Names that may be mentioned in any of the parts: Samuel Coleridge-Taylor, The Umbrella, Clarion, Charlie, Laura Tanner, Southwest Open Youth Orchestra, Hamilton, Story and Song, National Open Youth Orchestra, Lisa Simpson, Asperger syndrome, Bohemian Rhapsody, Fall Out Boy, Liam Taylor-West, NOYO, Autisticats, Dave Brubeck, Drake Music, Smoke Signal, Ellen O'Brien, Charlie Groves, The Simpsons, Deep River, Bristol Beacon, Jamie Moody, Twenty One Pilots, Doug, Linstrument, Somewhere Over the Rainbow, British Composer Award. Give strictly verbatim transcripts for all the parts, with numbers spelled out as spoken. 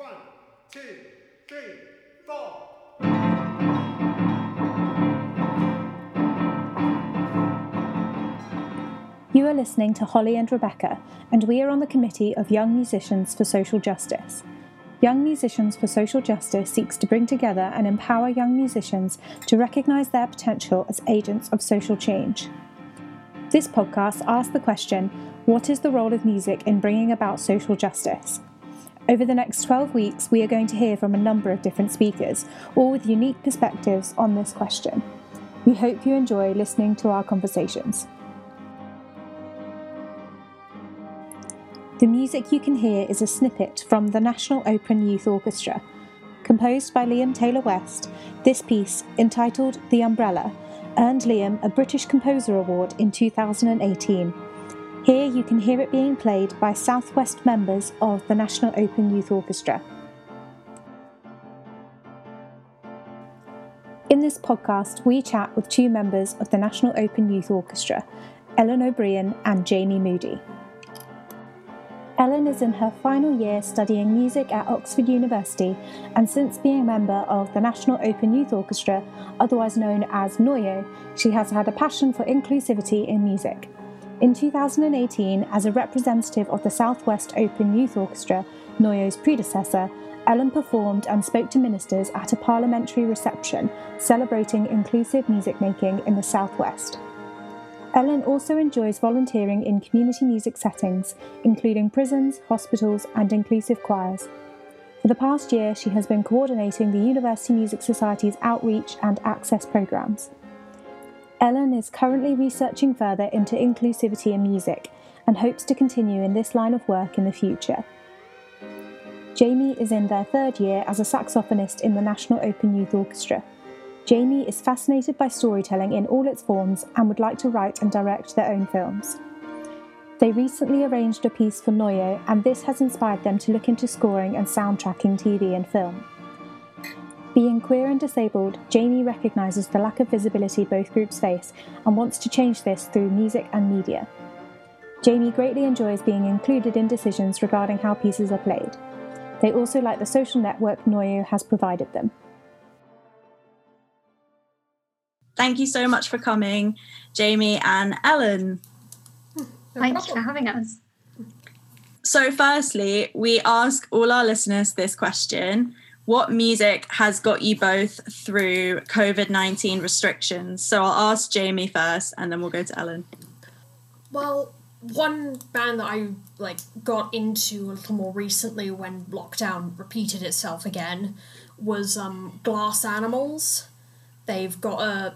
One, two, three, four. You are listening to Holly and Rebecca, and we are on the committee of Young Musicians for Social Justice. Young Musicians for Social Justice seeks to bring together and empower young musicians to recognise their potential as agents of social change. This podcast asks the question, what is the role of music in bringing about social justice? Over the next twelve weeks, we are going to hear from a number of different speakers, all with unique perspectives on this question. We hope you enjoy listening to our conversations. The music you can hear is a snippet from the National Open Youth Orchestra. Composed by Liam Taylor-West, this piece, entitled The Umbrella, earned Liam a British Composer Award in two thousand eighteen. Here you can hear it being played by Southwest members of the National Open Youth Orchestra. In this podcast, we chat with two members of the National Open Youth Orchestra, Ellen O'Brien and Jamie Moody. Ellen is in her final year studying music at Oxford University, and since being a member of the National Open Youth Orchestra, otherwise known as NOYO, she has had a passion for inclusivity in music. In two thousand eighteen, as a representative of the Southwest Open Youth Orchestra, NOYO's predecessor, Ellen performed and spoke to ministers at a parliamentary reception celebrating inclusive music making in the Southwest. Ellen also enjoys volunteering in community music settings, including prisons, hospitals, and inclusive choirs. For the past year, she has been coordinating the University Music Society's outreach and access programmes. Ellen is currently researching further into inclusivity in music and hopes to continue in this line of work in the future. Jamie is in their third year as a saxophonist in the National Open Youth Orchestra. Jamie is fascinated by storytelling in all its forms and would like to write and direct their own films. They recently arranged a piece for NOYO, and this has inspired them to look into scoring and soundtracking T V and film. Being queer and disabled, Jamie recognises the lack of visibility both groups face and wants to change this through music and media. Jamie greatly enjoys being included in decisions regarding how pieces are played. They also like the social network NOYO has provided them. Thank you so much for coming, Jamie and Ellen. Thanks for having us. So firstly, we ask all our listeners this question. What music has got you both through covid nineteen restrictions? So I'll ask Jamie first and then we'll go to Ellen. Well, one band that I like got into a little more recently when lockdown repeated itself again was um, Glass Animals. They've got a...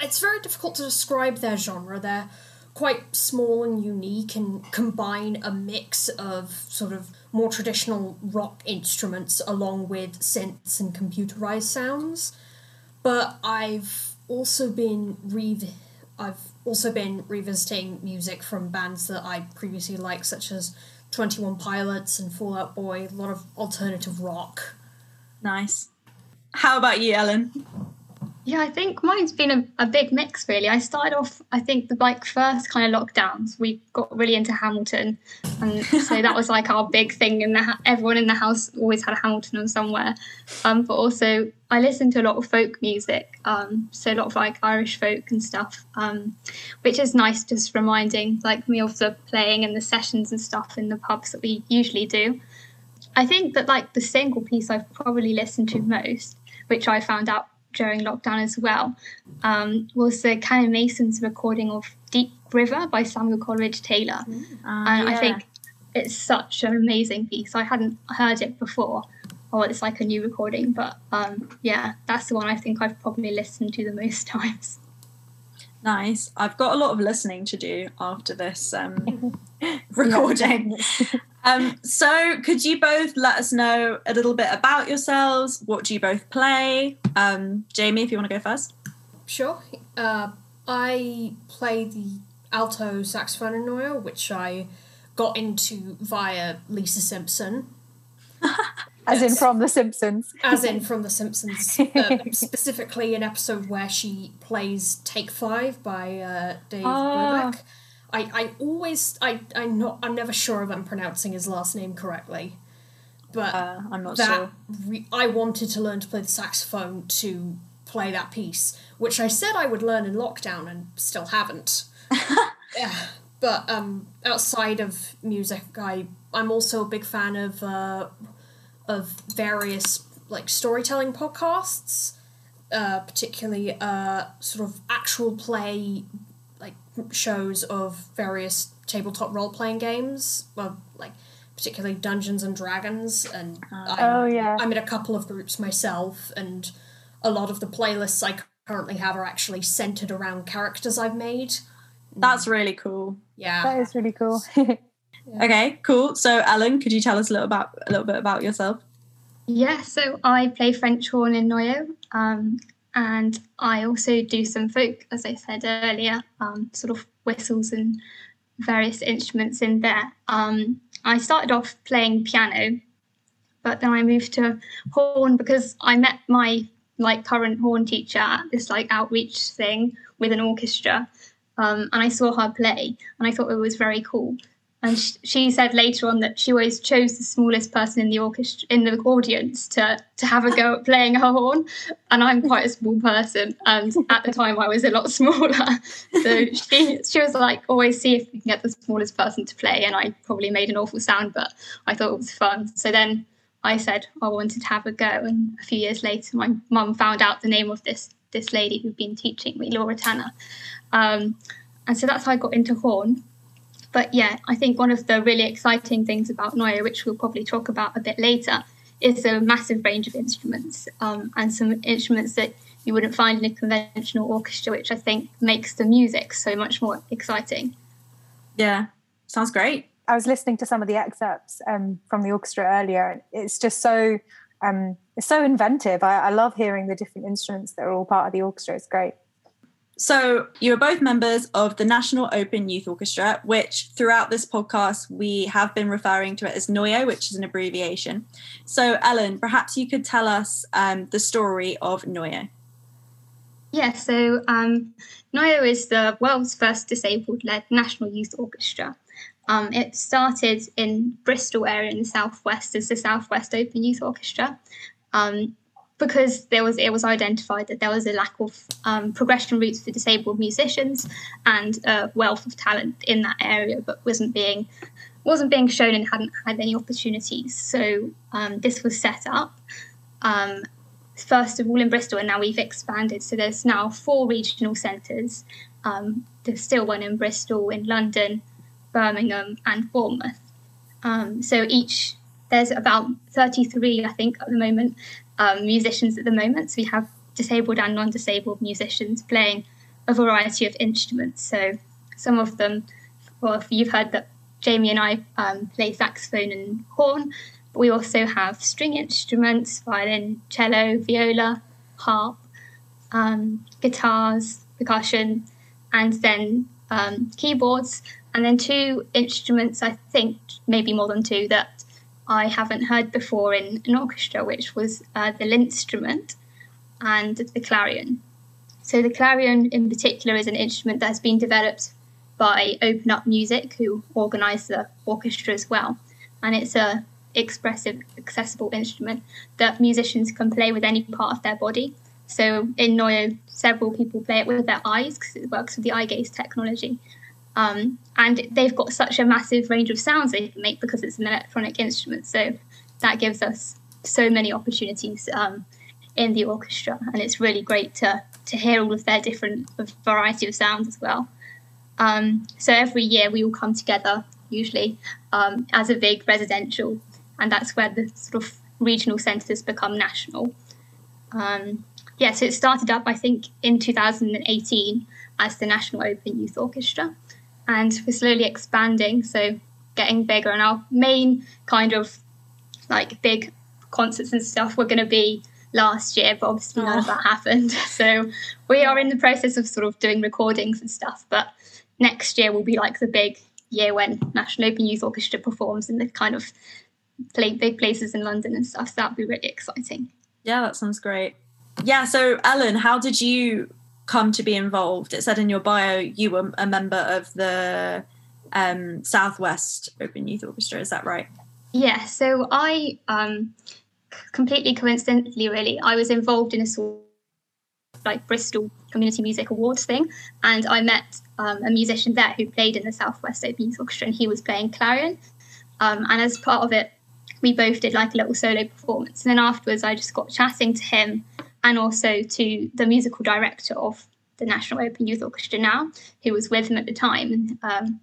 It's very difficult to describe their genre. They're quite small and unique and combine a mix of sort of more traditional rock instruments along with synths and computerized sounds. But I've also been re- I've also been revisiting music from bands that I previously liked, such as Twenty One Pilots and Fall Out Boy, a lot of alternative rock. Nice. How about you, Ellen? Yeah, I think mine's been a, a big mix, really. I started off, I think, the like first kind of lockdowns, we got really into Hamilton. And so that was like our big thing. And everyone in the house always had a Hamilton on somewhere. Um, but also, I listened to a lot of folk music. Um, so a lot of like Irish folk and stuff, um, which is nice, just reminding like me of the playing and the sessions and stuff in the pubs that we usually do. I think that like the single piece I've probably listened to most, which I found out during lockdown as well, um, was the Canon Mason's recording of Deep River by Samuel Coleridge-Taylor. Mm. Uh, and yeah. I think it's such an amazing piece. I hadn't heard it before. Oh, it's like a new recording. But um, yeah, that's the one I think I've probably listened to the most times. Nice. I've got a lot of listening to do after this um, recording. Um, so could you both let us know a little bit about yourselves? What do you both play? Um, Jamie, if you want to go first. Sure. Uh, I play the alto saxophone in NOYO, which I got into via Lisa Simpson. As in from The Simpsons. As in from The Simpsons. Uh, specifically an episode where she plays Take Five by uh, Dave oh. Brubeck. I, I always I I'm not I'm never sure if I'm pronouncing his last name correctly. but uh, I'm not that, sure. Re- I wanted to learn to play the saxophone to play that piece, which I said I would learn in lockdown and still haven't. yeah. But um, outside of music, I, I'm also a big fan of uh, of various like storytelling podcasts, uh, particularly uh, sort of actual play like shows of various tabletop role playing games, well, like particularly Dungeons and Dragons, and I'm, oh, yeah. I'm in a couple of groups myself, and a lot of the playlists I currently have are actually centered around characters I've made. That's really cool. Yeah, that is really cool. yeah. Okay, cool. So, Ellen, could you tell us a little about a little bit about yourself? Yeah, so I play French horn in Noyo, um, and I also do some folk, as I said earlier, um, sort of whistles and various instruments in there. Um, I started off playing piano, but then I moved to horn because I met my like current horn teacher at this like outreach thing with an orchestra. Um, and I saw her play, and I thought it was very cool. And she, she said later on that she always chose the smallest person in the orchestra, in the audience, to to have a go at playing her horn. And I'm quite a small person, and at the time I was a lot smaller. So she she was like, always see if we can get the smallest person to play. And I probably made an awful sound, but I thought it was fun. So then I said I wanted to have a go. And a few years later, my mum found out the name of this this lady who'd been teaching me, Laura Tanner. Um, and so that's how I got into horn. But yeah, I think one of the really exciting things about Neue, which we'll probably talk about a bit later, is a massive range of instruments, um, and some instruments that you wouldn't find in a conventional orchestra, which I think makes the music so much more exciting. Yeah, sounds great. I was listening to some of the excerpts um, from the orchestra earlier. It's just so, um, it's so inventive. I, I love hearing the different instruments that are all part of the orchestra. It's great. So you are both members of the National Open Youth Orchestra, which throughout this podcast, we have been referring to it as N O Y O, which is an abbreviation. So Ellen, perhaps you could tell us um, the story of N O Y O. Yeah, so um, N O Y O is the world's first disabled-led national youth orchestra. Um, it started in Bristol area in the southwest as the Southwest Open Youth Orchestra. Um, because there was, it was identified that there was a lack of um, progression routes for disabled musicians and a wealth of talent in that area, but wasn't being wasn't being shown and hadn't had any opportunities. So um, this was set up, um, first of all in Bristol, and now we've expanded. So there's now four regional centres. Um, there's still one in Bristol, in London, Birmingham and Bournemouth. Um, so each, there's about thirty-three, I think, at the moment, Um, musicians at the moment. So we have disabled and non-disabled musicians playing a variety of instruments. So some of them, well, if you've heard that Jamie and I um, play saxophone and horn, but we also have string instruments, violin, cello, viola, harp, um, guitars, percussion, and then um, keyboards, and then two instruments, I think maybe more than two, that I haven't heard before in an orchestra, which was uh, the Linstrument and the Clarion. So the Clarion in particular is an instrument that has been developed by Open Up Music, who organise the orchestra as well. And it's a expressive, accessible instrument that musicians can play with any part of their body. So in Noyo, several people play it with their eyes because it works with the eye gaze technology. Um, and they've got such a massive range of sounds they can make because it's an electronic instrument. So that gives us so many opportunities um, in the orchestra. And it's really great to to hear all of their different variety of sounds as well. Um, so every year we all come together, usually, um, as a big residential. And that's where the sort of regional centres become national. Um, yeah, so it started up, I think, in two thousand eighteen as the National Open Youth Orchestra. And we're slowly expanding, so getting bigger. And our main kind of like big concerts and stuff were going to be last year, but obviously none of that happened. So we are in the process of sort of doing recordings and stuff. But next year will be like the big year when National Open Youth Orchestra performs in the kind of play big places in London and stuff. So that'd be really exciting. Yeah, that sounds great. Yeah. So Ellen, how did you come to be involved? It said in your bio you were a member of the um Southwest Open Youth Orchestra, is that right? Yeah, so I um, completely coincidentally, really, I was involved in a sort of like Bristol Community Music Awards thing, and I met um, a musician there who played in the Southwest Open Youth Orchestra, and he was playing Clarion. Um, and as part of it, we both did like a little solo performance. And then afterwards, I just got chatting to him and also to the musical director of the National Open Youth Orchestra now, who was with him at the time. Um,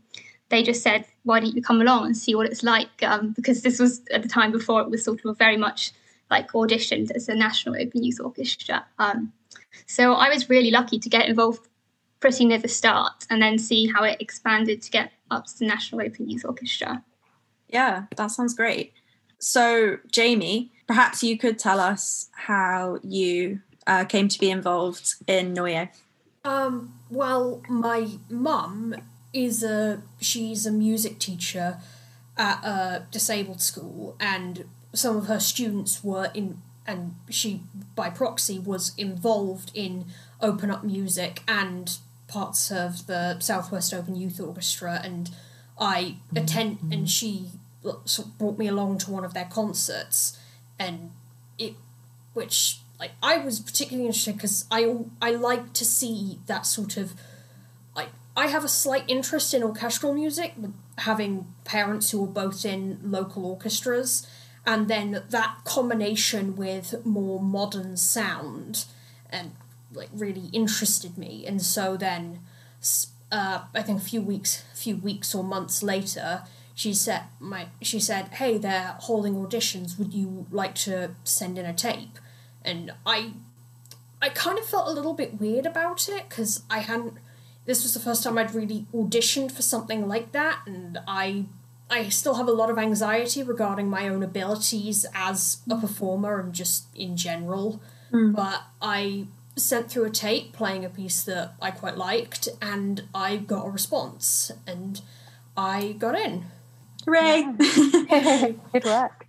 they just said, why don't you come along and see what it's like? Um, because this was at the time before it was sort of very much like auditioned as a National Open Youth Orchestra. Um, so I was really lucky to get involved pretty near the start and then see how it expanded to get up to the National Open Youth Orchestra. Yeah, that sounds great. So, Jamie, perhaps you could tell us how you uh, came to be involved in Neue. Um, well, my mum is a, she's a music teacher at a disabled school, and some of her students were in, and she, by proxy, was involved in Open Up Music and parts of the Southwest Open Youth Orchestra, and I attend, and she sort of brought me along to one of their concerts, and it, which like I was particularly interested because I I like to see that sort of, like I have a slight interest in orchestral music, having parents who were both in local orchestras, and then that combination with more modern sound, and like really interested me, and so then uh, I think a few weeks, few weeks or months later. She said, "My," she said, "Hey, they're holding auditions. Would you like to send in a tape?" And I, I kind of felt a little bit weird about it because I hadn't. This was the first time I'd really auditioned for something like that, and I, I still have a lot of anxiety regarding my own abilities as a performer and just in general. Mm. But I sent through a tape playing a piece that I quite liked, and I got a response, and I got in. Hooray! Yeah. Good work.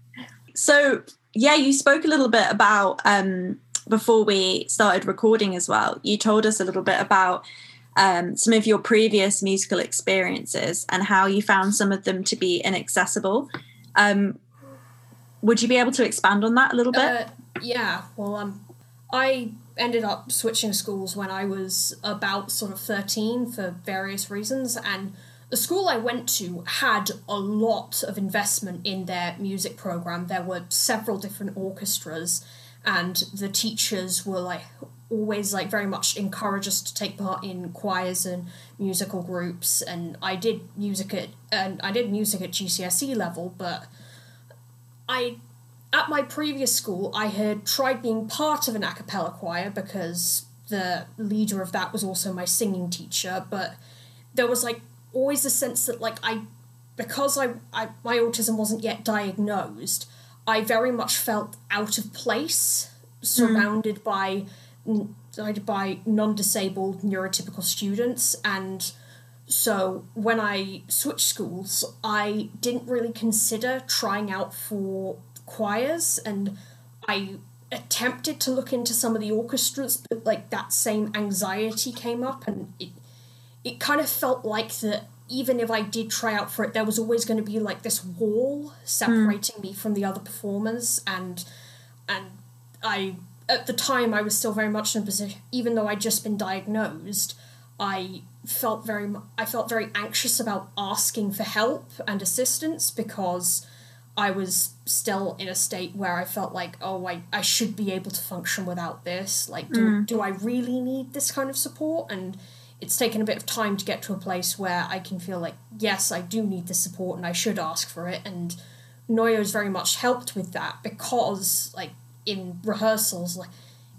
So, yeah, you spoke a little bit about, um, before we started recording as well, you told us a little bit about um, some of your previous musical experiences and how you found some of them to be inaccessible. Um, would you be able to expand on that a little bit? Uh, yeah, well, um, I ended up switching schools when I was about sort of thirteen for various reasons, and the school I went to had a lot of investment in their music program. There were several different orchestras, and the teachers were like always like very much encourage us to take part in choirs and musical groups. And I did music at and I did music at G C S E level, but I at my previous school I had tried being part of an a cappella choir because the leader of that was also my singing teacher, but there was like always the sense that, like, I, because I, I, my autism wasn't yet diagnosed, I very much felt out of place, surrounded mm. by, by non-disabled, neurotypical students, and so when I switched schools, I didn't really consider trying out for choirs, and I attempted to look into some of the orchestras, but, like, that same anxiety came up, and it It kind of felt like that even if I did try out for it, there was always going to be like this wall separating mm. me from the other performers. And and I, at the time, I was still very much in a position, even though I'd just been diagnosed, I felt very, I felt very anxious about asking for help and assistance because I was still in a state where I felt like, oh, I, I should be able to function without this. Like, do, mm. do I really need this kind of support? And it's taken a bit of time to get to a place where I can feel like, yes, I do need the support and I should ask for it. And Neue has very much helped with that because, like, in rehearsals, like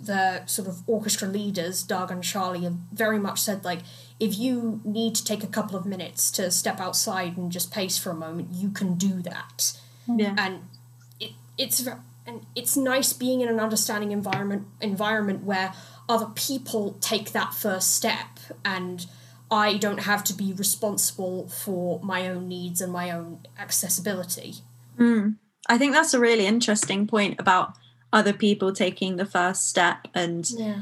the sort of orchestra leaders, Doug and Charlie, have very much said, like, if you need to take a couple of minutes to step outside and just pace for a moment, you can do that. Yeah. And it, it's and it's nice being in an understanding environment environment where other people take that first step and I don't have to be responsible for my own needs and my own accessibility. Mm. I think that's a really interesting point about other people taking the first step and yeah.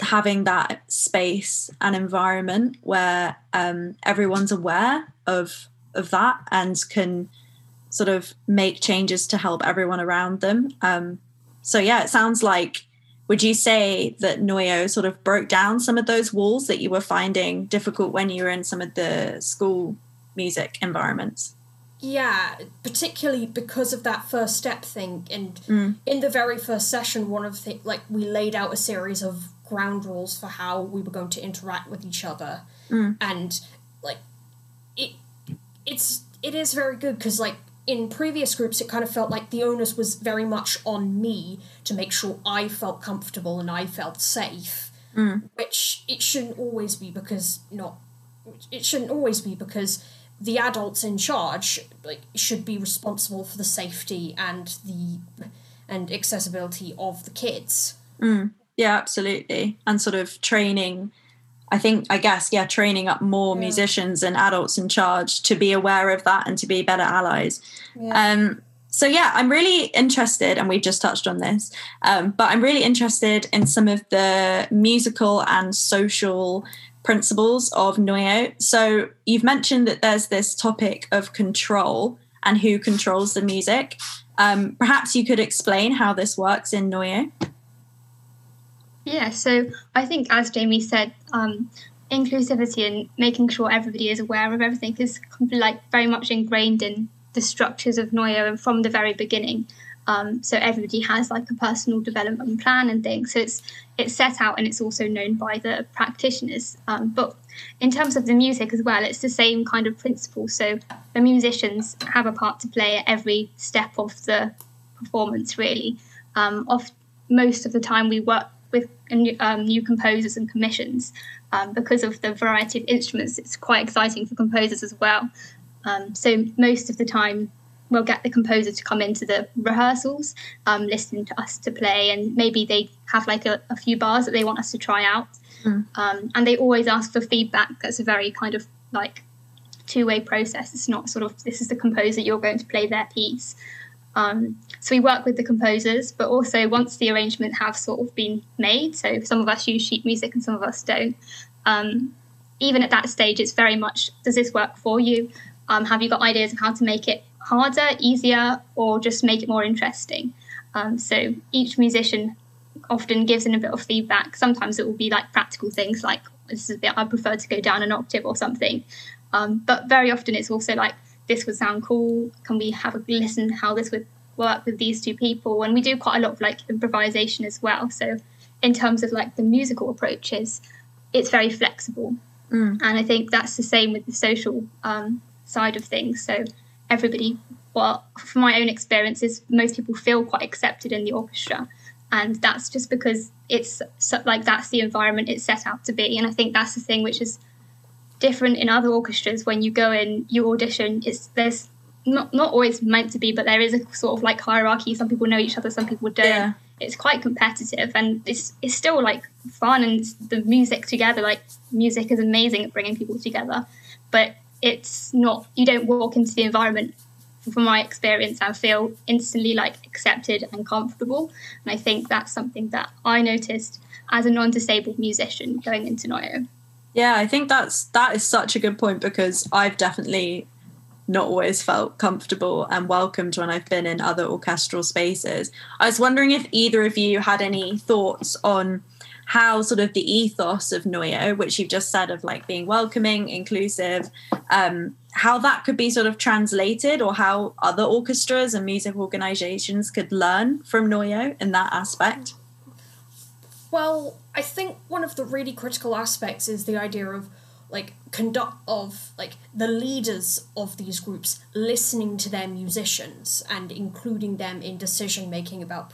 having that space and environment where um, everyone's aware of of that and can sort of make changes to help everyone around them. Um, so yeah, it sounds like, would you say that Noyo sort of broke down some of those walls that you were finding difficult when you were in some of the school music environments? Yeah, particularly because of that first step thing. And mm. in the very first session, one of the, like, we laid out a series of ground rules for how we were going to interact with each other. Mm. And like, it, it's, it is very good because, like, in previous groups, it kind of felt like the onus was very much on me to make sure I felt comfortable and I felt safe, mm. which it shouldn't always be because not, it shouldn't always be because the adults in charge, like, should be responsible for the safety and the and accessibility of the kids. Mm. Yeah, absolutely. And sort of training, I think, I guess, yeah, training up more yeah. musicians and adults in charge to be aware of that and to be better allies. Yeah. Um, so, yeah, I'm really interested, and we've just touched on this, um, but I'm really interested in some of the musical and social principles of Noyo. So you've mentioned that there's this topic of control and who controls the music. Um, perhaps you could explain how this works in Noyo. Yeah, so I think, as Jamie said, um, inclusivity and making sure everybody is aware of everything is like very much ingrained in the structures of Noyo and from the very beginning. Um, so everybody has like a personal development plan and things. So it's it's set out and it's also known by the practitioners. Um, but in terms of the music as well, it's the same kind of principle. So the musicians have a part to play at every step of the performance, really. Um, oft, most of the time we work with um, new composers and commissions um, because of the variety of instruments. It's quite exciting for composers as well. Um, so most of the time we'll get the composer to come into the rehearsals, um, listening to us to play, and maybe they have like a, a few bars that they want us to try out. Mm. Um, and they always ask for feedback. That's a very kind of like two-way process. It's not sort of, this is the composer, you're going to play their piece. Um, so we work with the composers, but also once the arrangement have sort of been made, so some of us use sheet music and some of us don't, um, even at that stage it's very much, does this work for you? Um, have you got ideas of how to make it harder, easier, or just make it more interesting? Um, so each musician often gives in a bit of feedback. Sometimes it will be like practical things like, this is a bit I prefer to go down an octave or something, um, but very often it's also like, this would sound cool, can we have a listen how this would work with these two people? And we do quite a lot of like improvisation as well. So in terms of like the musical approaches, it's very flexible. Mm. And I think that's the same with the social um, side of things. So everybody, well, from my own experiences, most people feel quite accepted in the orchestra. And that's just because it's like, that's the environment it's set out to be. And I think that's the thing which is different in other orchestras. When you go in, you audition, it's there's not not always meant to be, but there is a sort of like hierarchy. Some people know each other, some people don't. Yeah. It's quite competitive, and it's it's still like fun, and the music together, like music is amazing at bringing people together, but it's not, you don't walk into the environment, from my experience, and feel instantly like accepted and comfortable. And I think that's something that I noticed as a non-disabled musician going into Noyo. Yeah, I think that's that is such a good point, because I've definitely not always felt comfortable and welcomed when I've been in other orchestral spaces. I was wondering if either of you had any thoughts on how sort of the ethos of Noyo, which you've just said of like being welcoming, inclusive, um, how that could be sort of translated, or how other orchestras and music organisations could learn from Noyo in that aspect. Well, I think one of the really critical aspects is the idea of like conduct of like the leaders of these groups listening to their musicians and including them in decision making about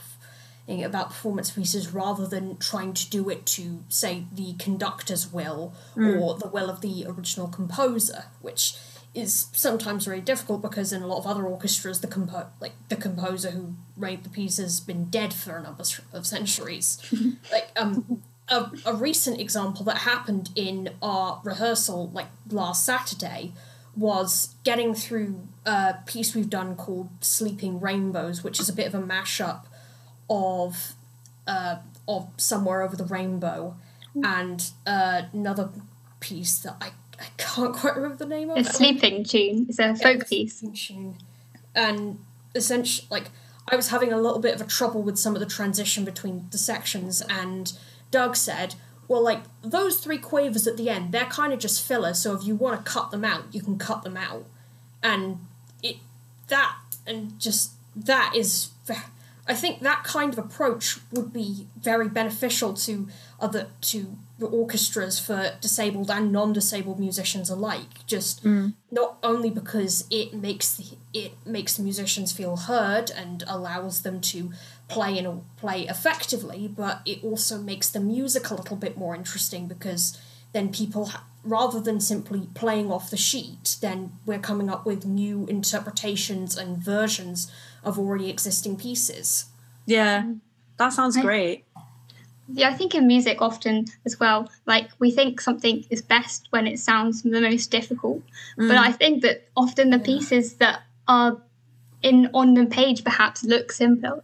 about performance pieces, rather than trying to do it to, say, the conductor's will mm. or the will of the original composer, which is sometimes very difficult because in a lot of other orchestras, the compo- like the composer who wrote the piece has been dead for a number of centuries. Like um, a, a recent example that happened in our rehearsal, like last Saturday, was getting through a piece we've done called "Sleeping Rainbows," which is a bit of a mashup of uh of "Somewhere Over the Rainbow" mm. and uh, another piece that I. I can't quite remember the name of it. It's Sleeping Tune. It's a folk yeah, piece. Sleeping Tune. and essentially, like, I was having a little bit of a trouble with some of the transition between the sections, and Doug said, well, like, those three quavers at the end, they're kind of just filler, so if you want to cut them out, you can cut them out. And it, that, and just, that is, I think that kind of approach would be very beneficial to other, to the orchestras for disabled and non-disabled musicians alike. Just mm. not only because it makes the, it makes the musicians feel heard and allows them to play and play effectively, but it also makes the music a little bit more interesting, because then people, rather than simply playing off the sheet, then we're coming up with new interpretations and versions of already existing pieces. Yeah, that sounds great. I, yeah, I think in music often as well, like, we think something is best when it sounds the most difficult, mm. but I think that often the yeah. pieces that are in on the page perhaps look simpler.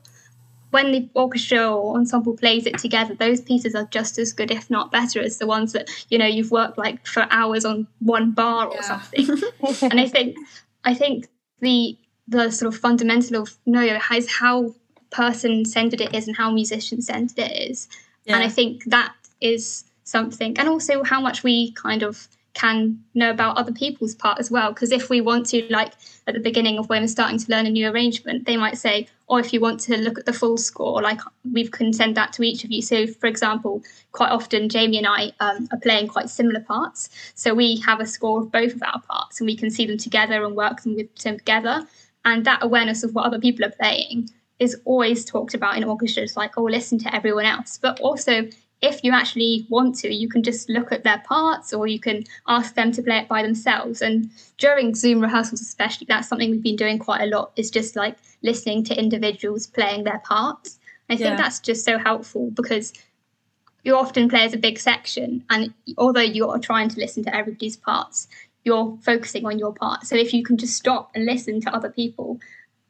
When the orchestra or ensemble plays it together, those pieces are just as good, if not better, as the ones that, you know, you've worked like for hours on one bar or yeah. something. And I think, I think the the sort of fundamental of no is how person-centered it is and how musician-centered it is. Yeah. And I think that is something, and also how much we kind of can know about other people's part as well, because if we want to, like at the beginning of when we're starting to learn a new arrangement, they might say, or oh, if you want to look at the full score, like we can send that to each of you. So for example, quite often Jamie and I um, are playing quite similar parts, so we have a score of both of our parts and we can see them together and work them with them together. And that awareness of what other people are playing is always talked about in orchestras, like, oh, listen to everyone else. But also, if you actually want to, you can just look at their parts, or you can ask them to play it by themselves. And during Zoom rehearsals especially, that's something we've been doing quite a lot, is just like listening to individuals playing their parts. I think yeah. that's just so helpful, because you often play as a big section, and although you're trying to listen to everybody's parts, you're focusing on your part. So if you can just stop and listen to other people,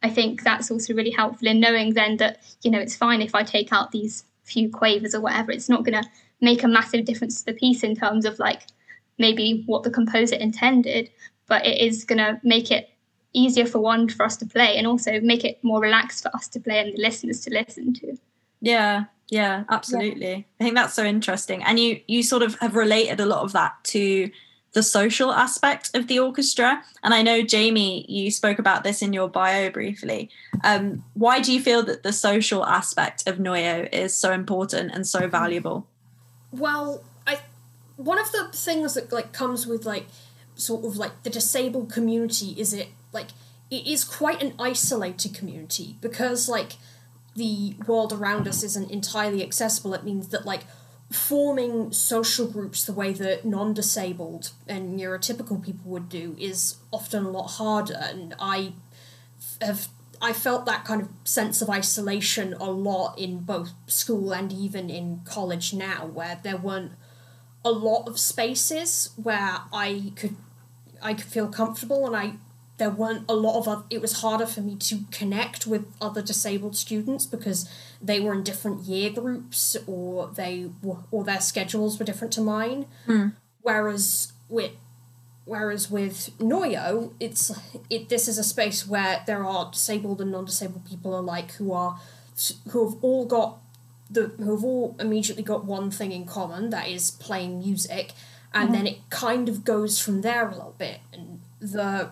I think that's also really helpful in knowing then that, you know, it's fine if I take out these few quavers or whatever, it's not going to make a massive difference to the piece in terms of like maybe what the composer intended, but it is going to make it easier for one for us to play, and also make it more relaxed for us to play and the listeners to listen to. Yeah, yeah, absolutely. Yeah. I think that's so interesting. And you you sort of have related a lot of that to the social aspect of the orchestra. And I know, Jamie, you spoke about this in your bio briefly. Um, why do you feel that the social aspect of Neue is so important and so valuable? Well, I one of the things that like comes with like sort of like the disabled community is it like it is quite an isolated community, because like the world around us isn't entirely accessible. It means that like forming social groups the way that non-disabled and neurotypical people would do is often a lot harder, and I have I felt that kind of sense of isolation a lot in both school and even in college now, where there weren't a lot of spaces where I could I could feel comfortable, and I there weren't a lot of other, it was harder for me to connect with other disabled students because they were in different year groups, or they were, or their schedules were different to mine. Mm. Whereas with whereas with Neue, it's it this is a space where there are disabled and non-disabled people alike who are who have all got the who have all immediately got one thing in common, that is playing music, and mm. then it kind of goes from there a little bit. And the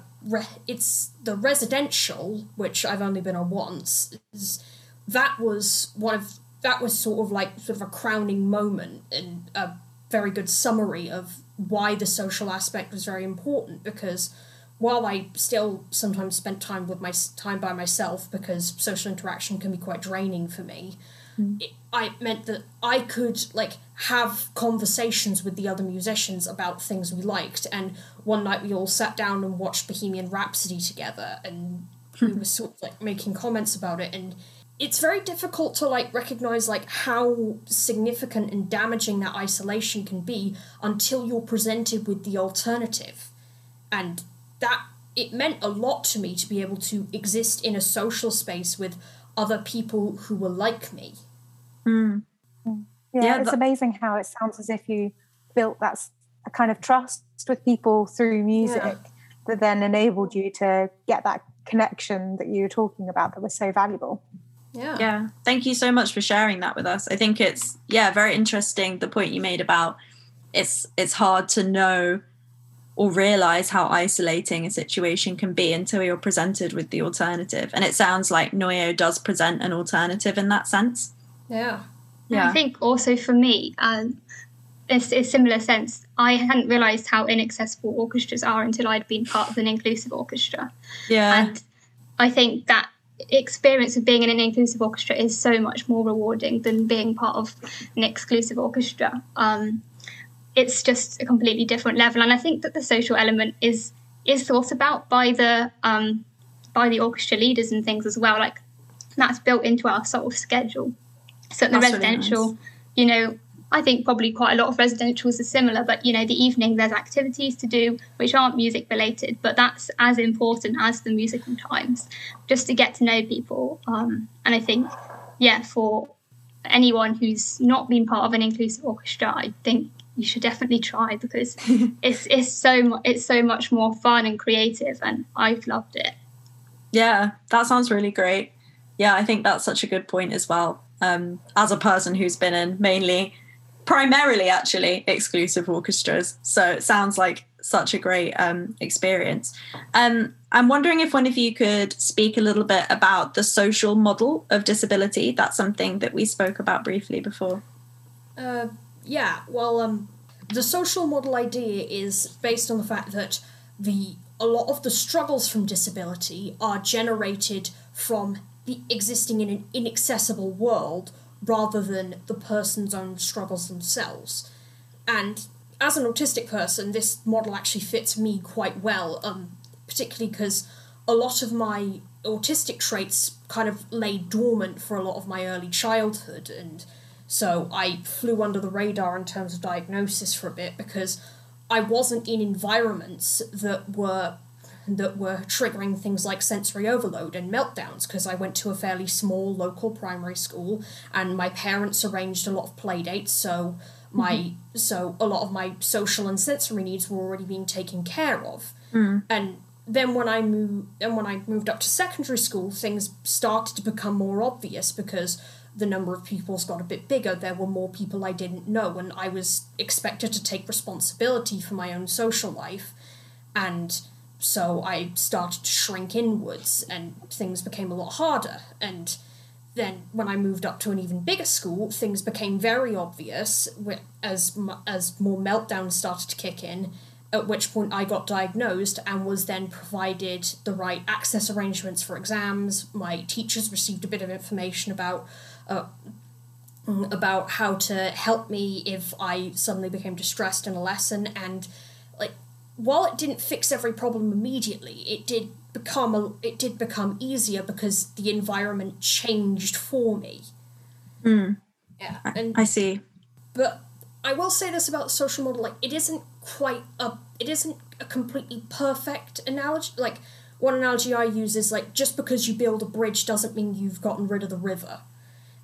it's the residential, which I've only been on once, is, that was one of that was sort of like sort of a crowning moment and a very good summary of why the social aspect was very important, because while I still sometimes spent time with my time by myself, because social interaction can be quite draining for me, mm. it, I meant that I could like have conversations with the other musicians about things we liked. And one night we all sat down and watched Bohemian Rhapsody together, and we were sort of like making comments about it. And it's very difficult to like recognize like how significant and damaging that isolation can be until you're presented with the alternative. And that it meant a lot to me to be able to exist in a social space with other people who were like me. Mm. Yeah, yeah, it's that- amazing how it sounds as if you built that a kind of trust with people through music yeah. that then enabled you to get that connection that you were talking about that was so valuable. Yeah. Yeah. Thank you so much for sharing that with us. I think it's, yeah, very interesting, the point you made about it's it's hard to know or realize how isolating a situation can be until you're presented with the alternative. And it sounds like Noyo does present an alternative in that sense. Yeah. Yeah. I think also for me, um, this is similar sense. I hadn't realized how inaccessible orchestras are until I'd been part of an inclusive orchestra. Yeah. And I think that experience of being in an inclusive orchestra is so much more rewarding than being part of an exclusive orchestra. Um, it's just a completely different level, and I think that the social element is is thought about by the um, by the orchestra leaders and things as well. Like, that's built into our sort of schedule. So at the that's residential, really nice. You know, I think probably quite a lot of residentials are similar, but, you know, the evening there's activities to do which aren't music related, but that's as important as the musical times, just to get to know people. Um, and I think, yeah, for anyone who's not been part of an inclusive orchestra, I think you should definitely try, because it's it's so it's so much more fun and creative, and I've loved it. Yeah, that sounds really great. Yeah, I think that's such a good point as well. Um, as a person who's been in mainly, primarily actually, exclusive orchestras, so it sounds like such a great um, experience. Um, I'm wondering if one of you could speak a little bit about the social model of disability. That's something that we spoke about briefly before. Uh, yeah, well, um, the social model idea is based on the fact that the a lot of the struggles from disability are generated from the existing in an inaccessible world rather than the person's own struggles themselves. And as an autistic person, this model actually fits me quite well, um, particularly because a lot of my autistic traits kind of lay dormant for a lot of my early childhood, and so I flew under the radar in terms of diagnosis for a bit, because I wasn't in environments that were that were triggering things like sensory overload and meltdowns, because I went to a fairly small local primary school and my parents arranged a lot of play dates, so my mm-hmm. so a lot of my social and sensory needs were already being taken care of. Mm. And then when I moved and when I moved up to secondary school, things started to become more obvious, because the number of pupils got a bit bigger, there were more people I didn't know, and I was expected to take responsibility for my own social life, and so I started to shrink inwards and things became a lot harder. And then when I moved up to an even bigger school, things became very obvious as as more meltdowns started to kick in, at which point I got diagnosed and was then provided the right access arrangements for exams. My teachers received a bit of information about uh, about how to help me if I suddenly became distressed in a lesson, and like, while it didn't fix every problem immediately, it did become a, it did become easier because the environment changed for me. Mm. Yeah, and, I see. But I will say this about the social model: like, it isn't quite a, it isn't a completely perfect analogy. Like, one analogy I use is, like, just because you build a bridge doesn't mean you've gotten rid of the river.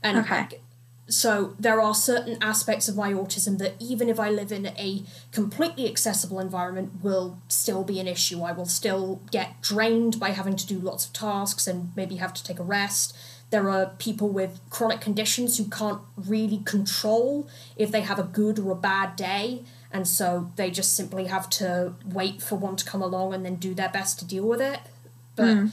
And okay. Like, so there are certain aspects of my autism that even if I live in a completely accessible environment will still be an issue. I will still get drained by having to do lots of tasks and maybe have to take a rest. There are people with chronic conditions who can't really control if they have a good or a bad day, and so they just simply have to wait for one to come along and then do their best to deal with it. But mm.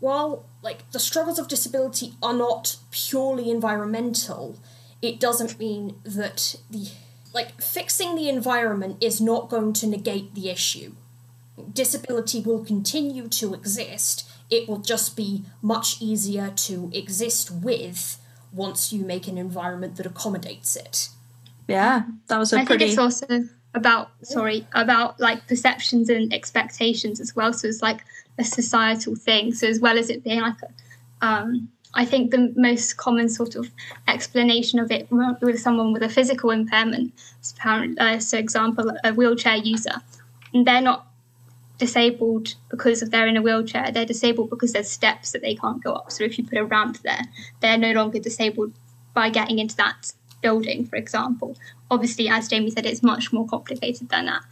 while, like, the struggles of disability are not purely environmental, it doesn't mean that the, like, fixing the environment is not going to negate the issue. Disability will continue to exist. It will just be much easier to exist with once you make an environment that accommodates it. Yeah, that was a I pretty... I think it's also about, sorry, about, like, perceptions and expectations as well. So it's, like, a societal thing. So as well as it being, like, a, um... I think the most common sort of explanation of it with someone with a physical impairment is apparently, uh, so example, a wheelchair user. And they're not disabled because of they're in a wheelchair. They're disabled because there's steps that they can't go up. So if you put a ramp there, they're no longer disabled by getting into that building, for example. Obviously, as Jamie said, it's much more complicated than that.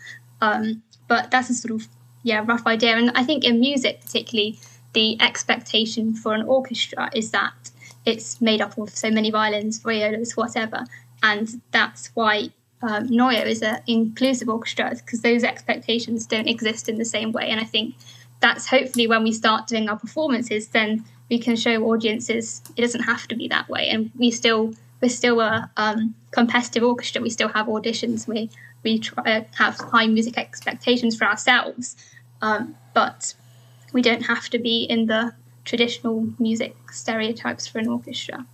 Um, but that's a sort of, yeah, rough idea. And I think in music particularly, the expectation for an orchestra is that it's made up of so many violins, violas, whatever, and that's why um, Neue is an inclusive orchestra, because those expectations don't exist in the same way. And I think that's hopefully when we start doing our performances, then we can show audiences it doesn't have to be that way, and we still we're still a um, competitive orchestra. We still have auditions. We we try, have high music expectations for ourselves, um, but we don't have to be in the traditional music stereotypes for an orchestra.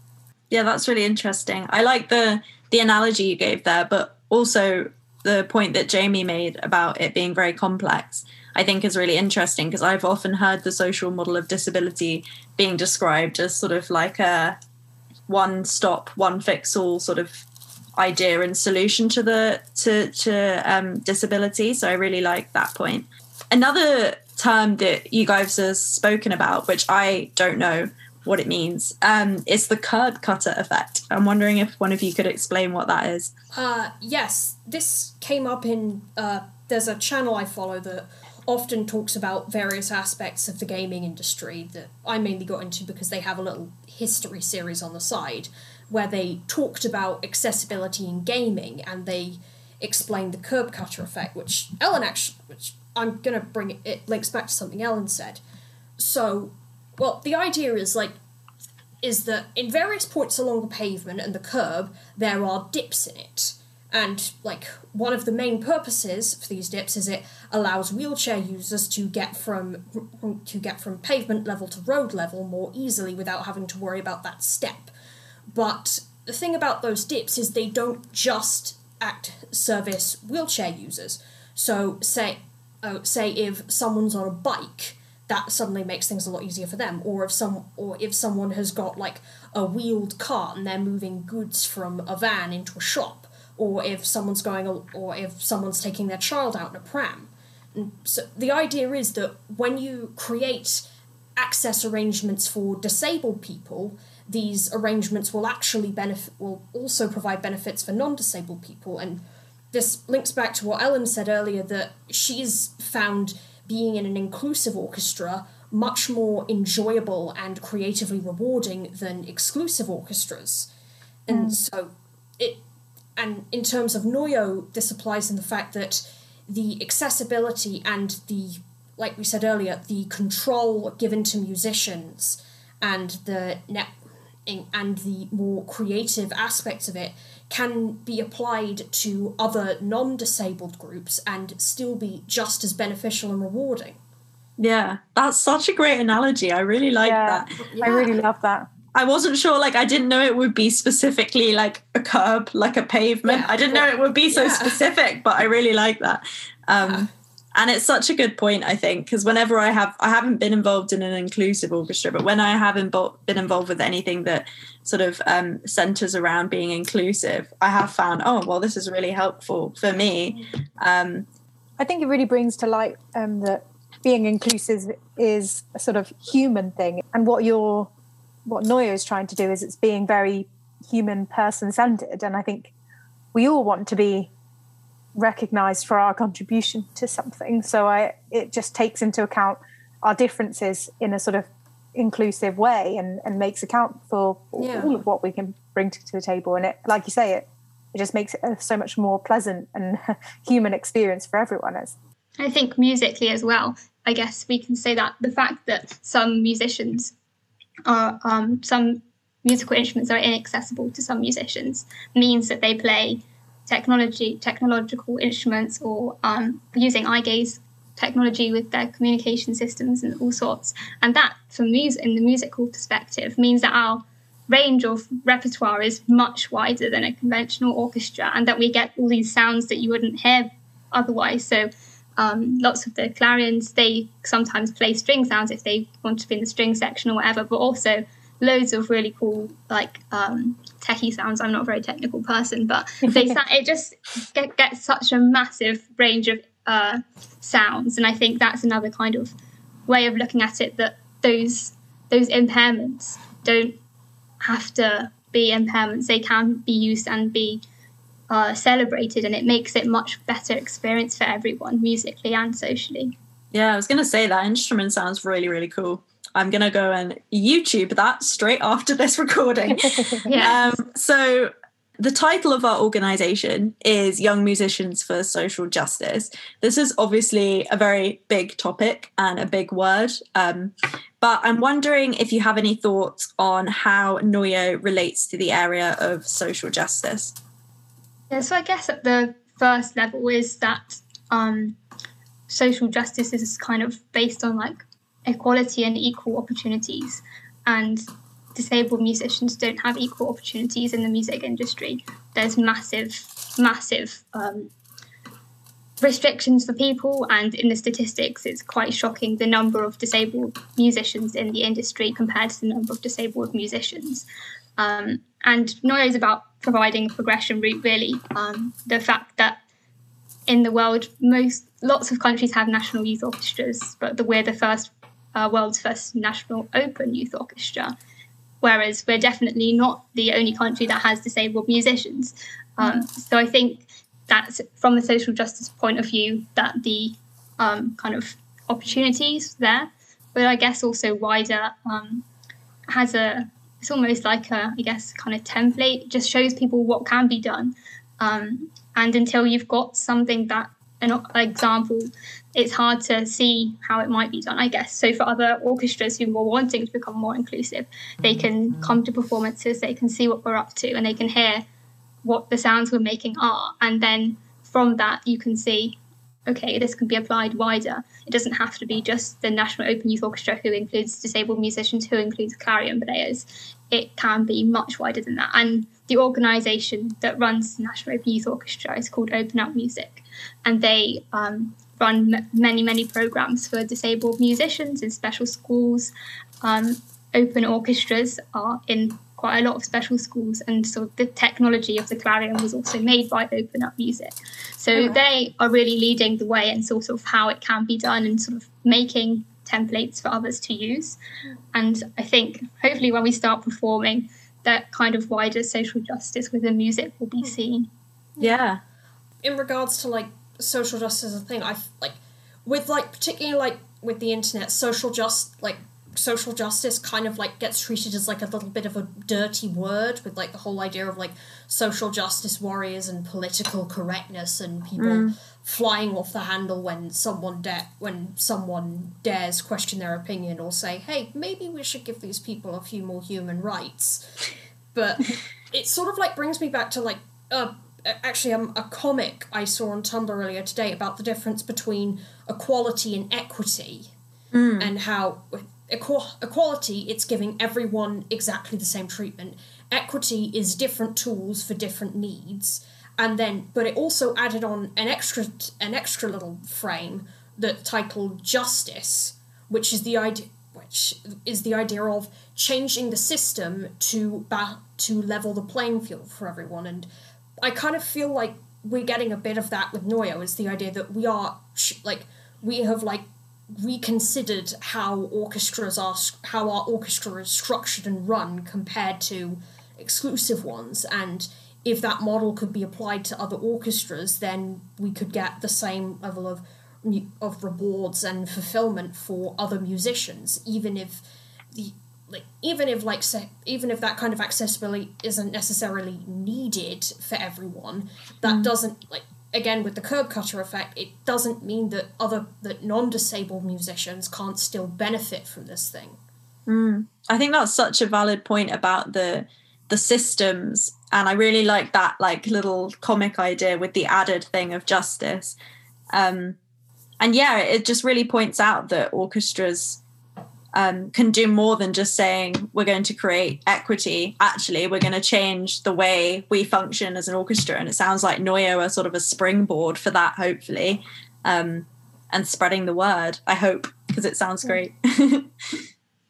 Yeah, that's really interesting. I like the the analogy you gave there, but also the point that Jamie made about it being very complex, I think is really interesting, because I've often heard the social model of disability being described as sort of like a one stop, one fix all sort of idea and solution to the to, to um, disability. So I really like that point. Another term that you guys have spoken about, which I don't know what it means, um, is the curb cutter effect. I'm wondering if one of you could explain what that is. Uh, yes, this came up in, uh, there's a channel I follow that often talks about various aspects of the gaming industry that I mainly got into because they have a little history series on the side where they talked about accessibility in gaming, and they explained the curb cutter effect, which Ellen actually, which I'm going to bring it, it links back to something Ellen said. So, well, the idea is like, is that in various points along the pavement and the curb, there are dips in it. And like one of the main purposes for these dips is it allows wheelchair users to get from to get from pavement level to road level more easily without having to worry about that step. But the thing about those dips is they don't just act service wheelchair users. So say Uh, say if someone's on a bike, that suddenly makes things a lot easier for them, or if some or if someone has got like a wheeled cart and they're moving goods from a van into a shop, or if someone's going or if someone's taking their child out in a pram. And so the idea is that when you create access arrangements for disabled people, these arrangements will actually benefit will also provide benefits for non-disabled people. And this links back to what Ellen said earlier, that she's found being in an inclusive orchestra much more enjoyable and creatively rewarding than exclusive orchestras. And mm. so it, and in terms of Neue, this applies in the fact that the accessibility and the, like we said earlier, the control given to musicians and the net and the more creative aspects of it can be applied to other non-disabled groups and still be just as beneficial and rewarding. Yeah, that's such a great analogy. I really like yeah, that. Yeah. I really love that. I wasn't sure, like, I didn't know it would be specifically like a curb, like a pavement. Yeah, I didn't well, know it would be so yeah. specific, but I really like that. Um, yeah. And it's such a good point, I think, because whenever I have, I haven't been involved in an inclusive orchestra, but when I have invo- been involved with anything that sort of um, centres around being inclusive, I have found, oh, well, this is really helpful for me. Um, I think it really brings to light um, that being inclusive is a sort of human thing. And what you're, what Neue is trying to do is it's being very human person-centred. And I think we all want to be recognised for our contribution to something, so I it just takes into account our differences in a sort of inclusive way, and, and makes account for yeah. all of what we can bring to, to the table. And it, like you say, it it just makes it a so much more pleasant and human experience for everyone. As I think musically as well, I guess we can say that the fact that some musicians are um, some musical instruments are inaccessible to some musicians means that they play technology, technological instruments, or um, using eye gaze technology with their communication systems and all sorts. And that, for music, in the musical perspective, means that our range of repertoire is much wider than a conventional orchestra, and that we get all these sounds that you wouldn't hear otherwise. So um, lots of the clarions, they sometimes play string sounds if they want to be in the string section or whatever, but also loads of really cool, like, um, techie sounds. I'm not a very technical person, but they it just gets get such a massive range of uh, sounds. And I think that's another kind of way of looking at it, that those those impairments don't have to be impairments. They can be used and be uh, celebrated, and it makes it much better experience for everyone, musically and socially. Yeah, I was going to say that instrument sounds really, really cool. I'm going to go and YouTube that straight after this recording. Yes. Um, so the title of our organisation is Young Musicians for Social Justice. This is obviously a very big topic and a big word, um, but I'm wondering if you have any thoughts on how N O Y O relates to the area of social justice. Yeah, so I guess at the first level is that um, social justice is kind of based on like equality and equal opportunities, and disabled musicians don't have equal opportunities in the music industry. There's massive, massive um, restrictions for people, and in the statistics it's quite shocking the number of disabled musicians in the industry compared to the number of disabled musicians. Um, and N O Y O is about providing a progression route, really. Um, the fact that in the world, most lots of countries have national youth orchestras, but we're the first uh, world's first national open youth orchestra, whereas we're definitely not the only country that has disabled musicians. Um, mm. So I think that's from a social justice point of view that the um, kind of opportunities there, but I guess also wider um, has a, it's almost like a, I guess, kind of template. It just shows people what can be done. Um, and until you've got something that, an example, it's hard to see how it might be done, I guess. So for other orchestras who are wanting to become more inclusive, they can come to performances, they can see what we're up to, and they can hear what the sounds we're making are. And then from that, you can see, okay, this can be applied wider. It doesn't have to be just the National Open Youth Orchestra, who includes disabled musicians, who includes Clarion players. It can be much wider than that. And the organisation that runs the National Open Youth Orchestra is called Open Up Music, and they um, run m- many, many programmes for disabled musicians in special schools. Um, open orchestras are in quite a lot of special schools, and sort of the technology of the Clarion was also made by Open Up Music. So right. They are really leading the way in sort of how it can be done and sort of making templates for others to use. And I think hopefully when we start performing, that kind of wider social justice within music will be seen. Yeah. In regards to like social justice as a thing, I like with like particularly like with the internet, social just like social justice kind of like gets treated as like a little bit of a dirty word, with like the whole idea of like social justice warriors and political correctness and people mm. flying off the handle when someone da- when someone dares question their opinion or say, hey, maybe we should give these people a few more human rights. But it sort of like brings me back to like uh actually um, a comic I saw on Tumblr earlier today about the difference between equality and equity mm. and how equality, it's giving everyone exactly the same treatment. Equity is different tools for different needs, and then but it also added on an extra an extra little frame that titled justice, which is the idea which is the idea of changing the system to ba- to level the playing field for everyone. And I kind of feel like we're getting a bit of that with N O Y O, is the idea that we are like we have like reconsidered how orchestras are how our orchestra is structured and run compared to exclusive ones, and if that model could be applied to other orchestras, then we could get the same level of of rewards and fulfillment for other musicians, even if the like even if like se- even if that kind of accessibility isn't necessarily needed for everyone. That mm. doesn't like Again, with the curb cutter effect, it doesn't mean that other that non-disabled musicians can't still benefit from this thing. Mm. I think that's such a valid point about the the systems, and I really like that like little comic idea with the added thing of justice. Um, and yeah, it just really points out that orchestras um, can do more than just saying we're going to create equity. Actually, we're going to change the way we function as an orchestra, and it sounds like N O Y O are sort of a springboard for that, hopefully, um, and spreading the word, I hope, because it sounds great.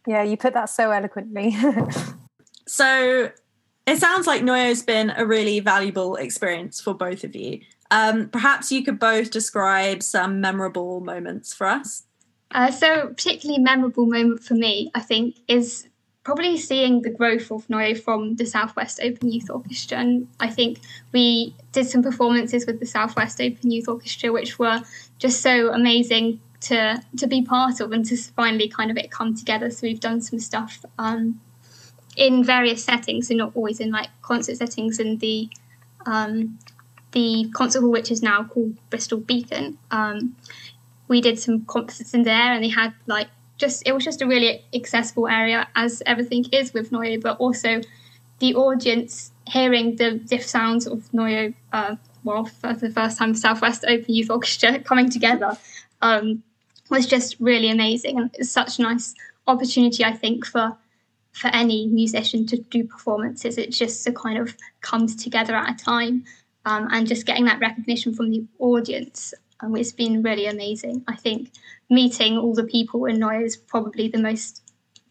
Yeah, you put that so eloquently. So it sounds like N O Y O's been a really valuable experience for both of you. Um, perhaps you could both describe some memorable moments for us. Uh, so a particularly memorable moment for me, I think, is probably seeing the growth of N O Y O from the Southwest Open Youth Orchestra. And I think we did some performances with the Southwest Open Youth Orchestra, which were just so amazing to to be part of and to finally kind of it come together. So we've done some stuff um, in various settings, so not always in like concert settings, in the um, the concert hall, which is now called Bristol Beacon. Um, we did some concerts in there, and they had like just it was just a really accessible area, as everything is with Noyo, but also the audience hearing the diff sounds of Noyo. Uh, well, for the first time, Southwest Open Youth Orchestra coming together um, was just really amazing, and it's such a nice opportunity, I think, for for any musician to do performances. It's just a kind of comes together at a time, um, and just getting that recognition from the audience. Um, it's been really amazing. I think meeting all the people in Noyo is probably the most,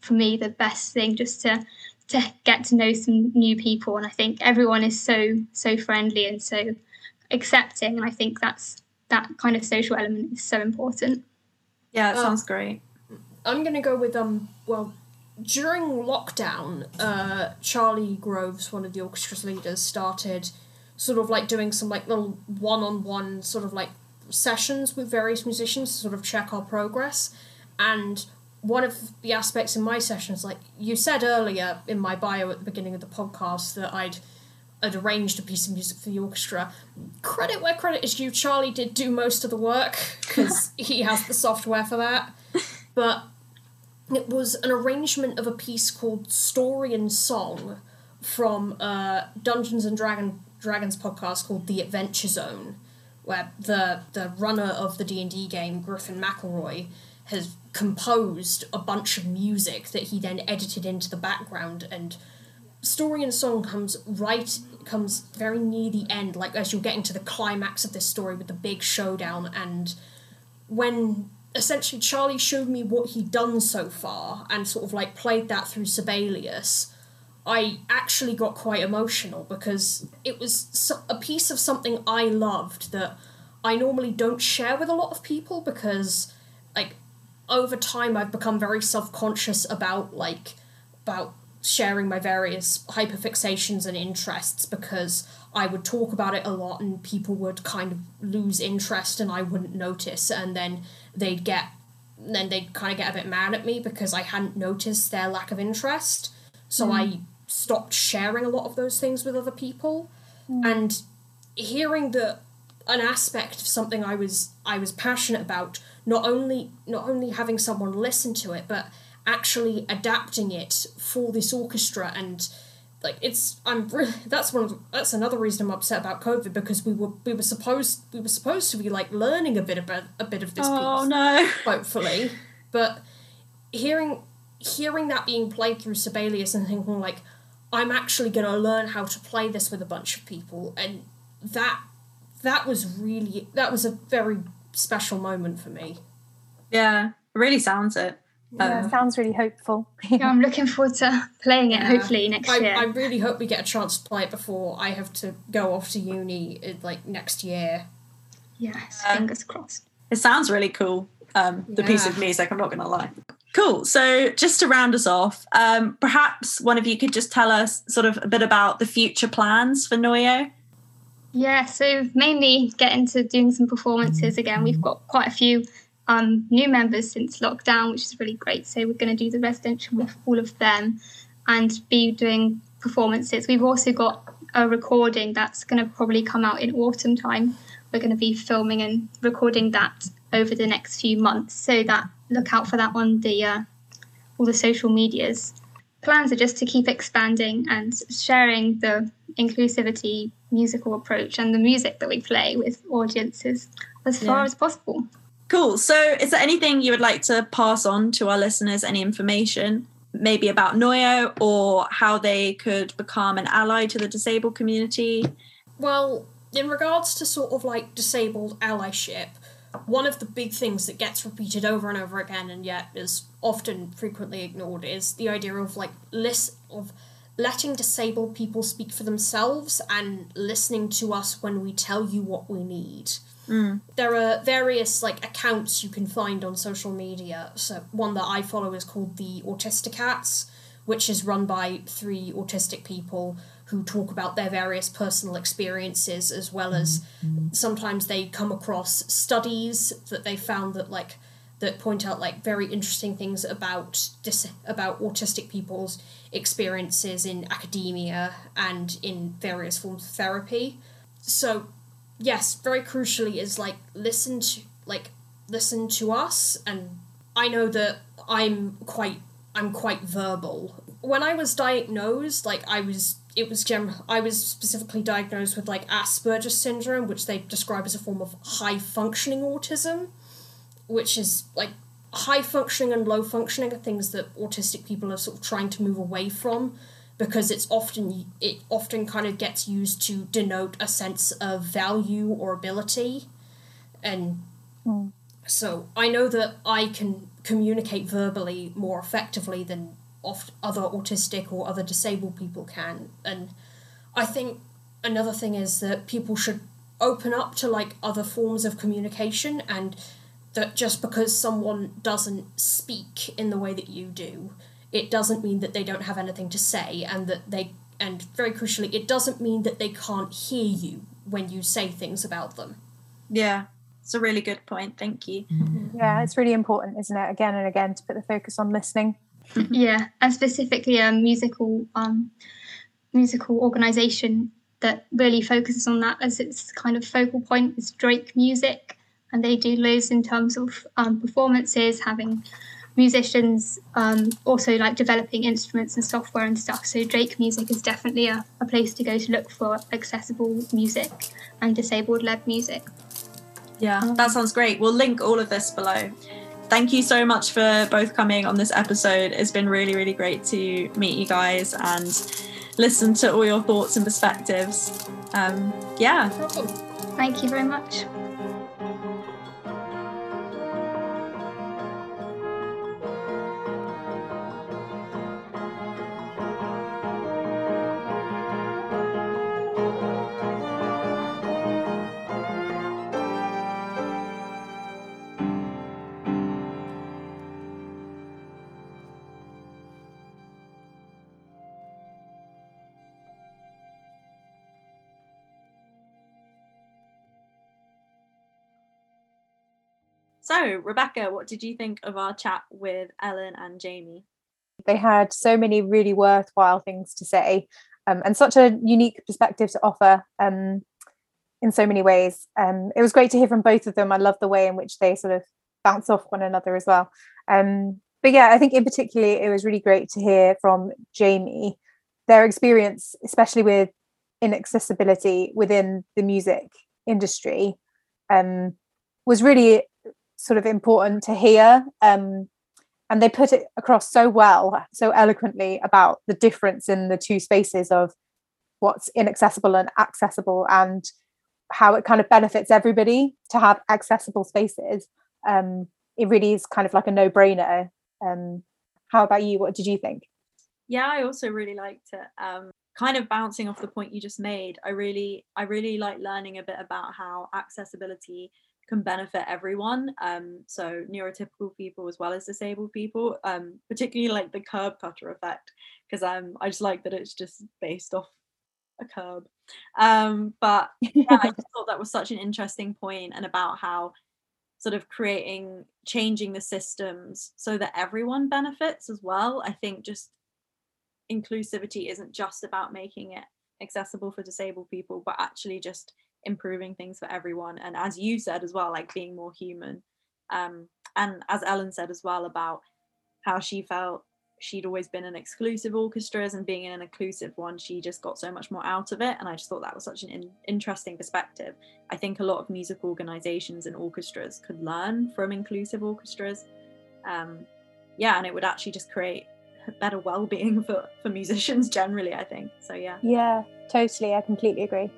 for me, the best thing, just to to get to know some new people. And I think everyone is so so friendly and so accepting, and I think that's that kind of social element is so important. Yeah, it uh, sounds great. I'm gonna go with um well during lockdown uh Charlie Groves, one of the orchestra's leaders, started sort of like doing some like little one-on-one sort of like sessions with various musicians to sort of check our progress. And one of the aspects in my sessions, like you said earlier in my bio at the beginning of the podcast, that I'd had arranged a piece of music for the orchestra. Credit where credit is due, Charlie did do most of the work, because he has the software for that. But it was an arrangement of a piece called Story and Song from a Dungeons and Dragon, Dragons podcast called The Adventure Zone, where the, the runner of the D and D game, Griffin McElroy, has composed a bunch of music that he then edited into the background. And Story and Song comes right, comes very near the end, like as you're getting to the climax of this story with the big showdown. And when essentially Charlie showed me what he'd done so far and sort of like played that through Sibelius, I actually got quite emotional, because it was a piece of something I loved that I normally don't share with a lot of people, because like over time I've become very self-conscious about like about sharing my various hyperfixations and interests, because I would talk about it a lot and people would kind of lose interest and I wouldn't notice, and then they'd get then they'd kind of get a bit mad at me because I hadn't noticed their lack of interest. So mm. I stopped sharing a lot of those things with other people. Mm. And hearing that an aspect of something I was I was passionate about, not only not only having someone listen to it, but actually adapting it for this orchestra. And like it's I'm really, that's one of the, that's another reason I'm upset about COVID, because we were we were supposed we were supposed to be like learning a bit about a bit of this piece. Oh no. Hopefully. But hearing hearing that being played through Sibelius and thinking like I'm actually going to learn how to play this with a bunch of people, and that that was really that was a very special moment for me. Yeah, it really sounds it. Yeah, um, sounds really hopeful. Yeah, I'm looking forward to playing it, yeah. Hopefully next I, year. I really hope we get a chance to play it before I have to go off to uni, like, next year. Yes, um, fingers crossed. It sounds really cool, um, the yeah. piece of music, I'm not going to lie. Cool, so just to round us off, um, perhaps one of you could just tell us sort of a bit about the future plans for Noyo. Yeah, so mainly get into doing some performances again. We've got quite a few Um, new members since lockdown, which is really great. So we're going to do the residential with all of them and be doing performances. We've also got a recording that's going to probably come out in autumn time. We're going to be filming and recording that over the next few months, so that look out for that on the uh, all the social medias. Plans are just to keep expanding and sharing the inclusivity musical approach and the music that we play with audiences as yeah. far as possible. Cool. So is there anything you would like to pass on to our listeners, any information maybe about Noyo or how they could become an ally to the disabled community? Well, in regards to sort of like disabled allyship, one of the big things that gets repeated over and over again and yet is often frequently ignored is the idea of like list of letting disabled people speak for themselves and listening to us when we tell you what we need. Mm. There are various like accounts you can find on social media. So one that I follow is called the Autisticats, which is run by three autistic people who talk about their various personal experiences, as well as sometimes they come across studies that they found that like that point out like very interesting things about dis- about autistic people's experiences in academia and in various forms of therapy. So yes, very crucially is like listen to like listen to us. And I know that I'm quite I'm quite verbal. When I was diagnosed, like I was it was gem- I was specifically diagnosed with like Asperger's syndrome, which they describe as a form of high functioning autism, which is like high functioning and low functioning are things that autistic people are sort of trying to move away from, because it's often it often kind of gets used to denote a sense of value or ability. And mm. so I know that I can communicate verbally more effectively than oft- other autistic or other disabled people can. And I think another thing is that people should open up to like other forms of communication, and that just because someone doesn't speak in the way that you do, it doesn't mean that they don't have anything to say, and that they, and very crucially, it doesn't mean that they can't hear you when you say things about them. Yeah, it's a really good point. Thank you. Mm-hmm. Yeah, it's really important, isn't it? Again and again, to put the focus on listening. Mm-hmm. Yeah, and specifically a musical, um, musical organisation that really focuses on that as its kind of focal point is Drake Music, and they do loads in terms of um, performances, having musicians um, also like developing instruments and software and stuff. So Drake Music is definitely a, a place to go to look for accessible music and disabled-led music. Yeah, that sounds great. We'll link all of this below. Thank you so much for both coming on this episode. It's been really, really great to meet you guys and listen to all your thoughts and perspectives. Um, yeah. Thank you very much. So, Rebecca, what did you think of our chat with Ellen and Jamie? They had so many really worthwhile things to say, um, and such a unique perspective to offer um, in so many ways. Um, it was great to hear from both of them. I love the way in which they sort of bounce off one another as well. Um, but yeah, I think in particular, it was really great to hear from Jamie, their experience, especially with inaccessibility within the music industry, um, was really sort of important to hear, um, and they put it across so well, so eloquently about the difference in the two spaces of what's inaccessible and accessible, and how it kind of benefits everybody to have accessible spaces. Um, it really is kind of like a no-brainer. Um, how about you? What did you think? Yeah, I also really liked it. Um, kind of bouncing off the point you just made, I really, I really like learning a bit about how accessibility can benefit everyone, um so neurotypical people as well as disabled people, um particularly like the curb cutter effect, because um I just like that it's just based off a curb, um but yeah, I just thought that was such an interesting point, and about how sort of creating changing the systems so that everyone benefits as well. I think just inclusivity isn't just about making it accessible for disabled people, but actually just improving things for everyone, and as you said as well, like being more human, um and as Ellen said as well about how she felt she'd always been in exclusive orchestras, and being in an inclusive one she just got so much more out of it. And I just thought that was such an in- interesting perspective. I think a lot of musical organizations and orchestras could learn from inclusive orchestras, um yeah and it would actually just create better well-being for for musicians generally, I think. So yeah yeah totally, I completely agree.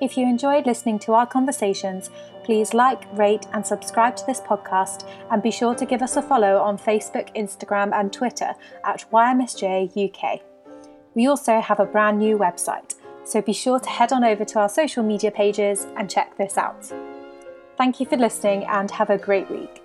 If you enjoyed listening to our conversations, please like, rate and subscribe to this podcast, and be sure to give us a follow on Facebook, Instagram and Twitter at Y M S J U K. We also have a brand new website, so be sure to head on over to our social media pages and check this out. Thank you for listening and have a great week.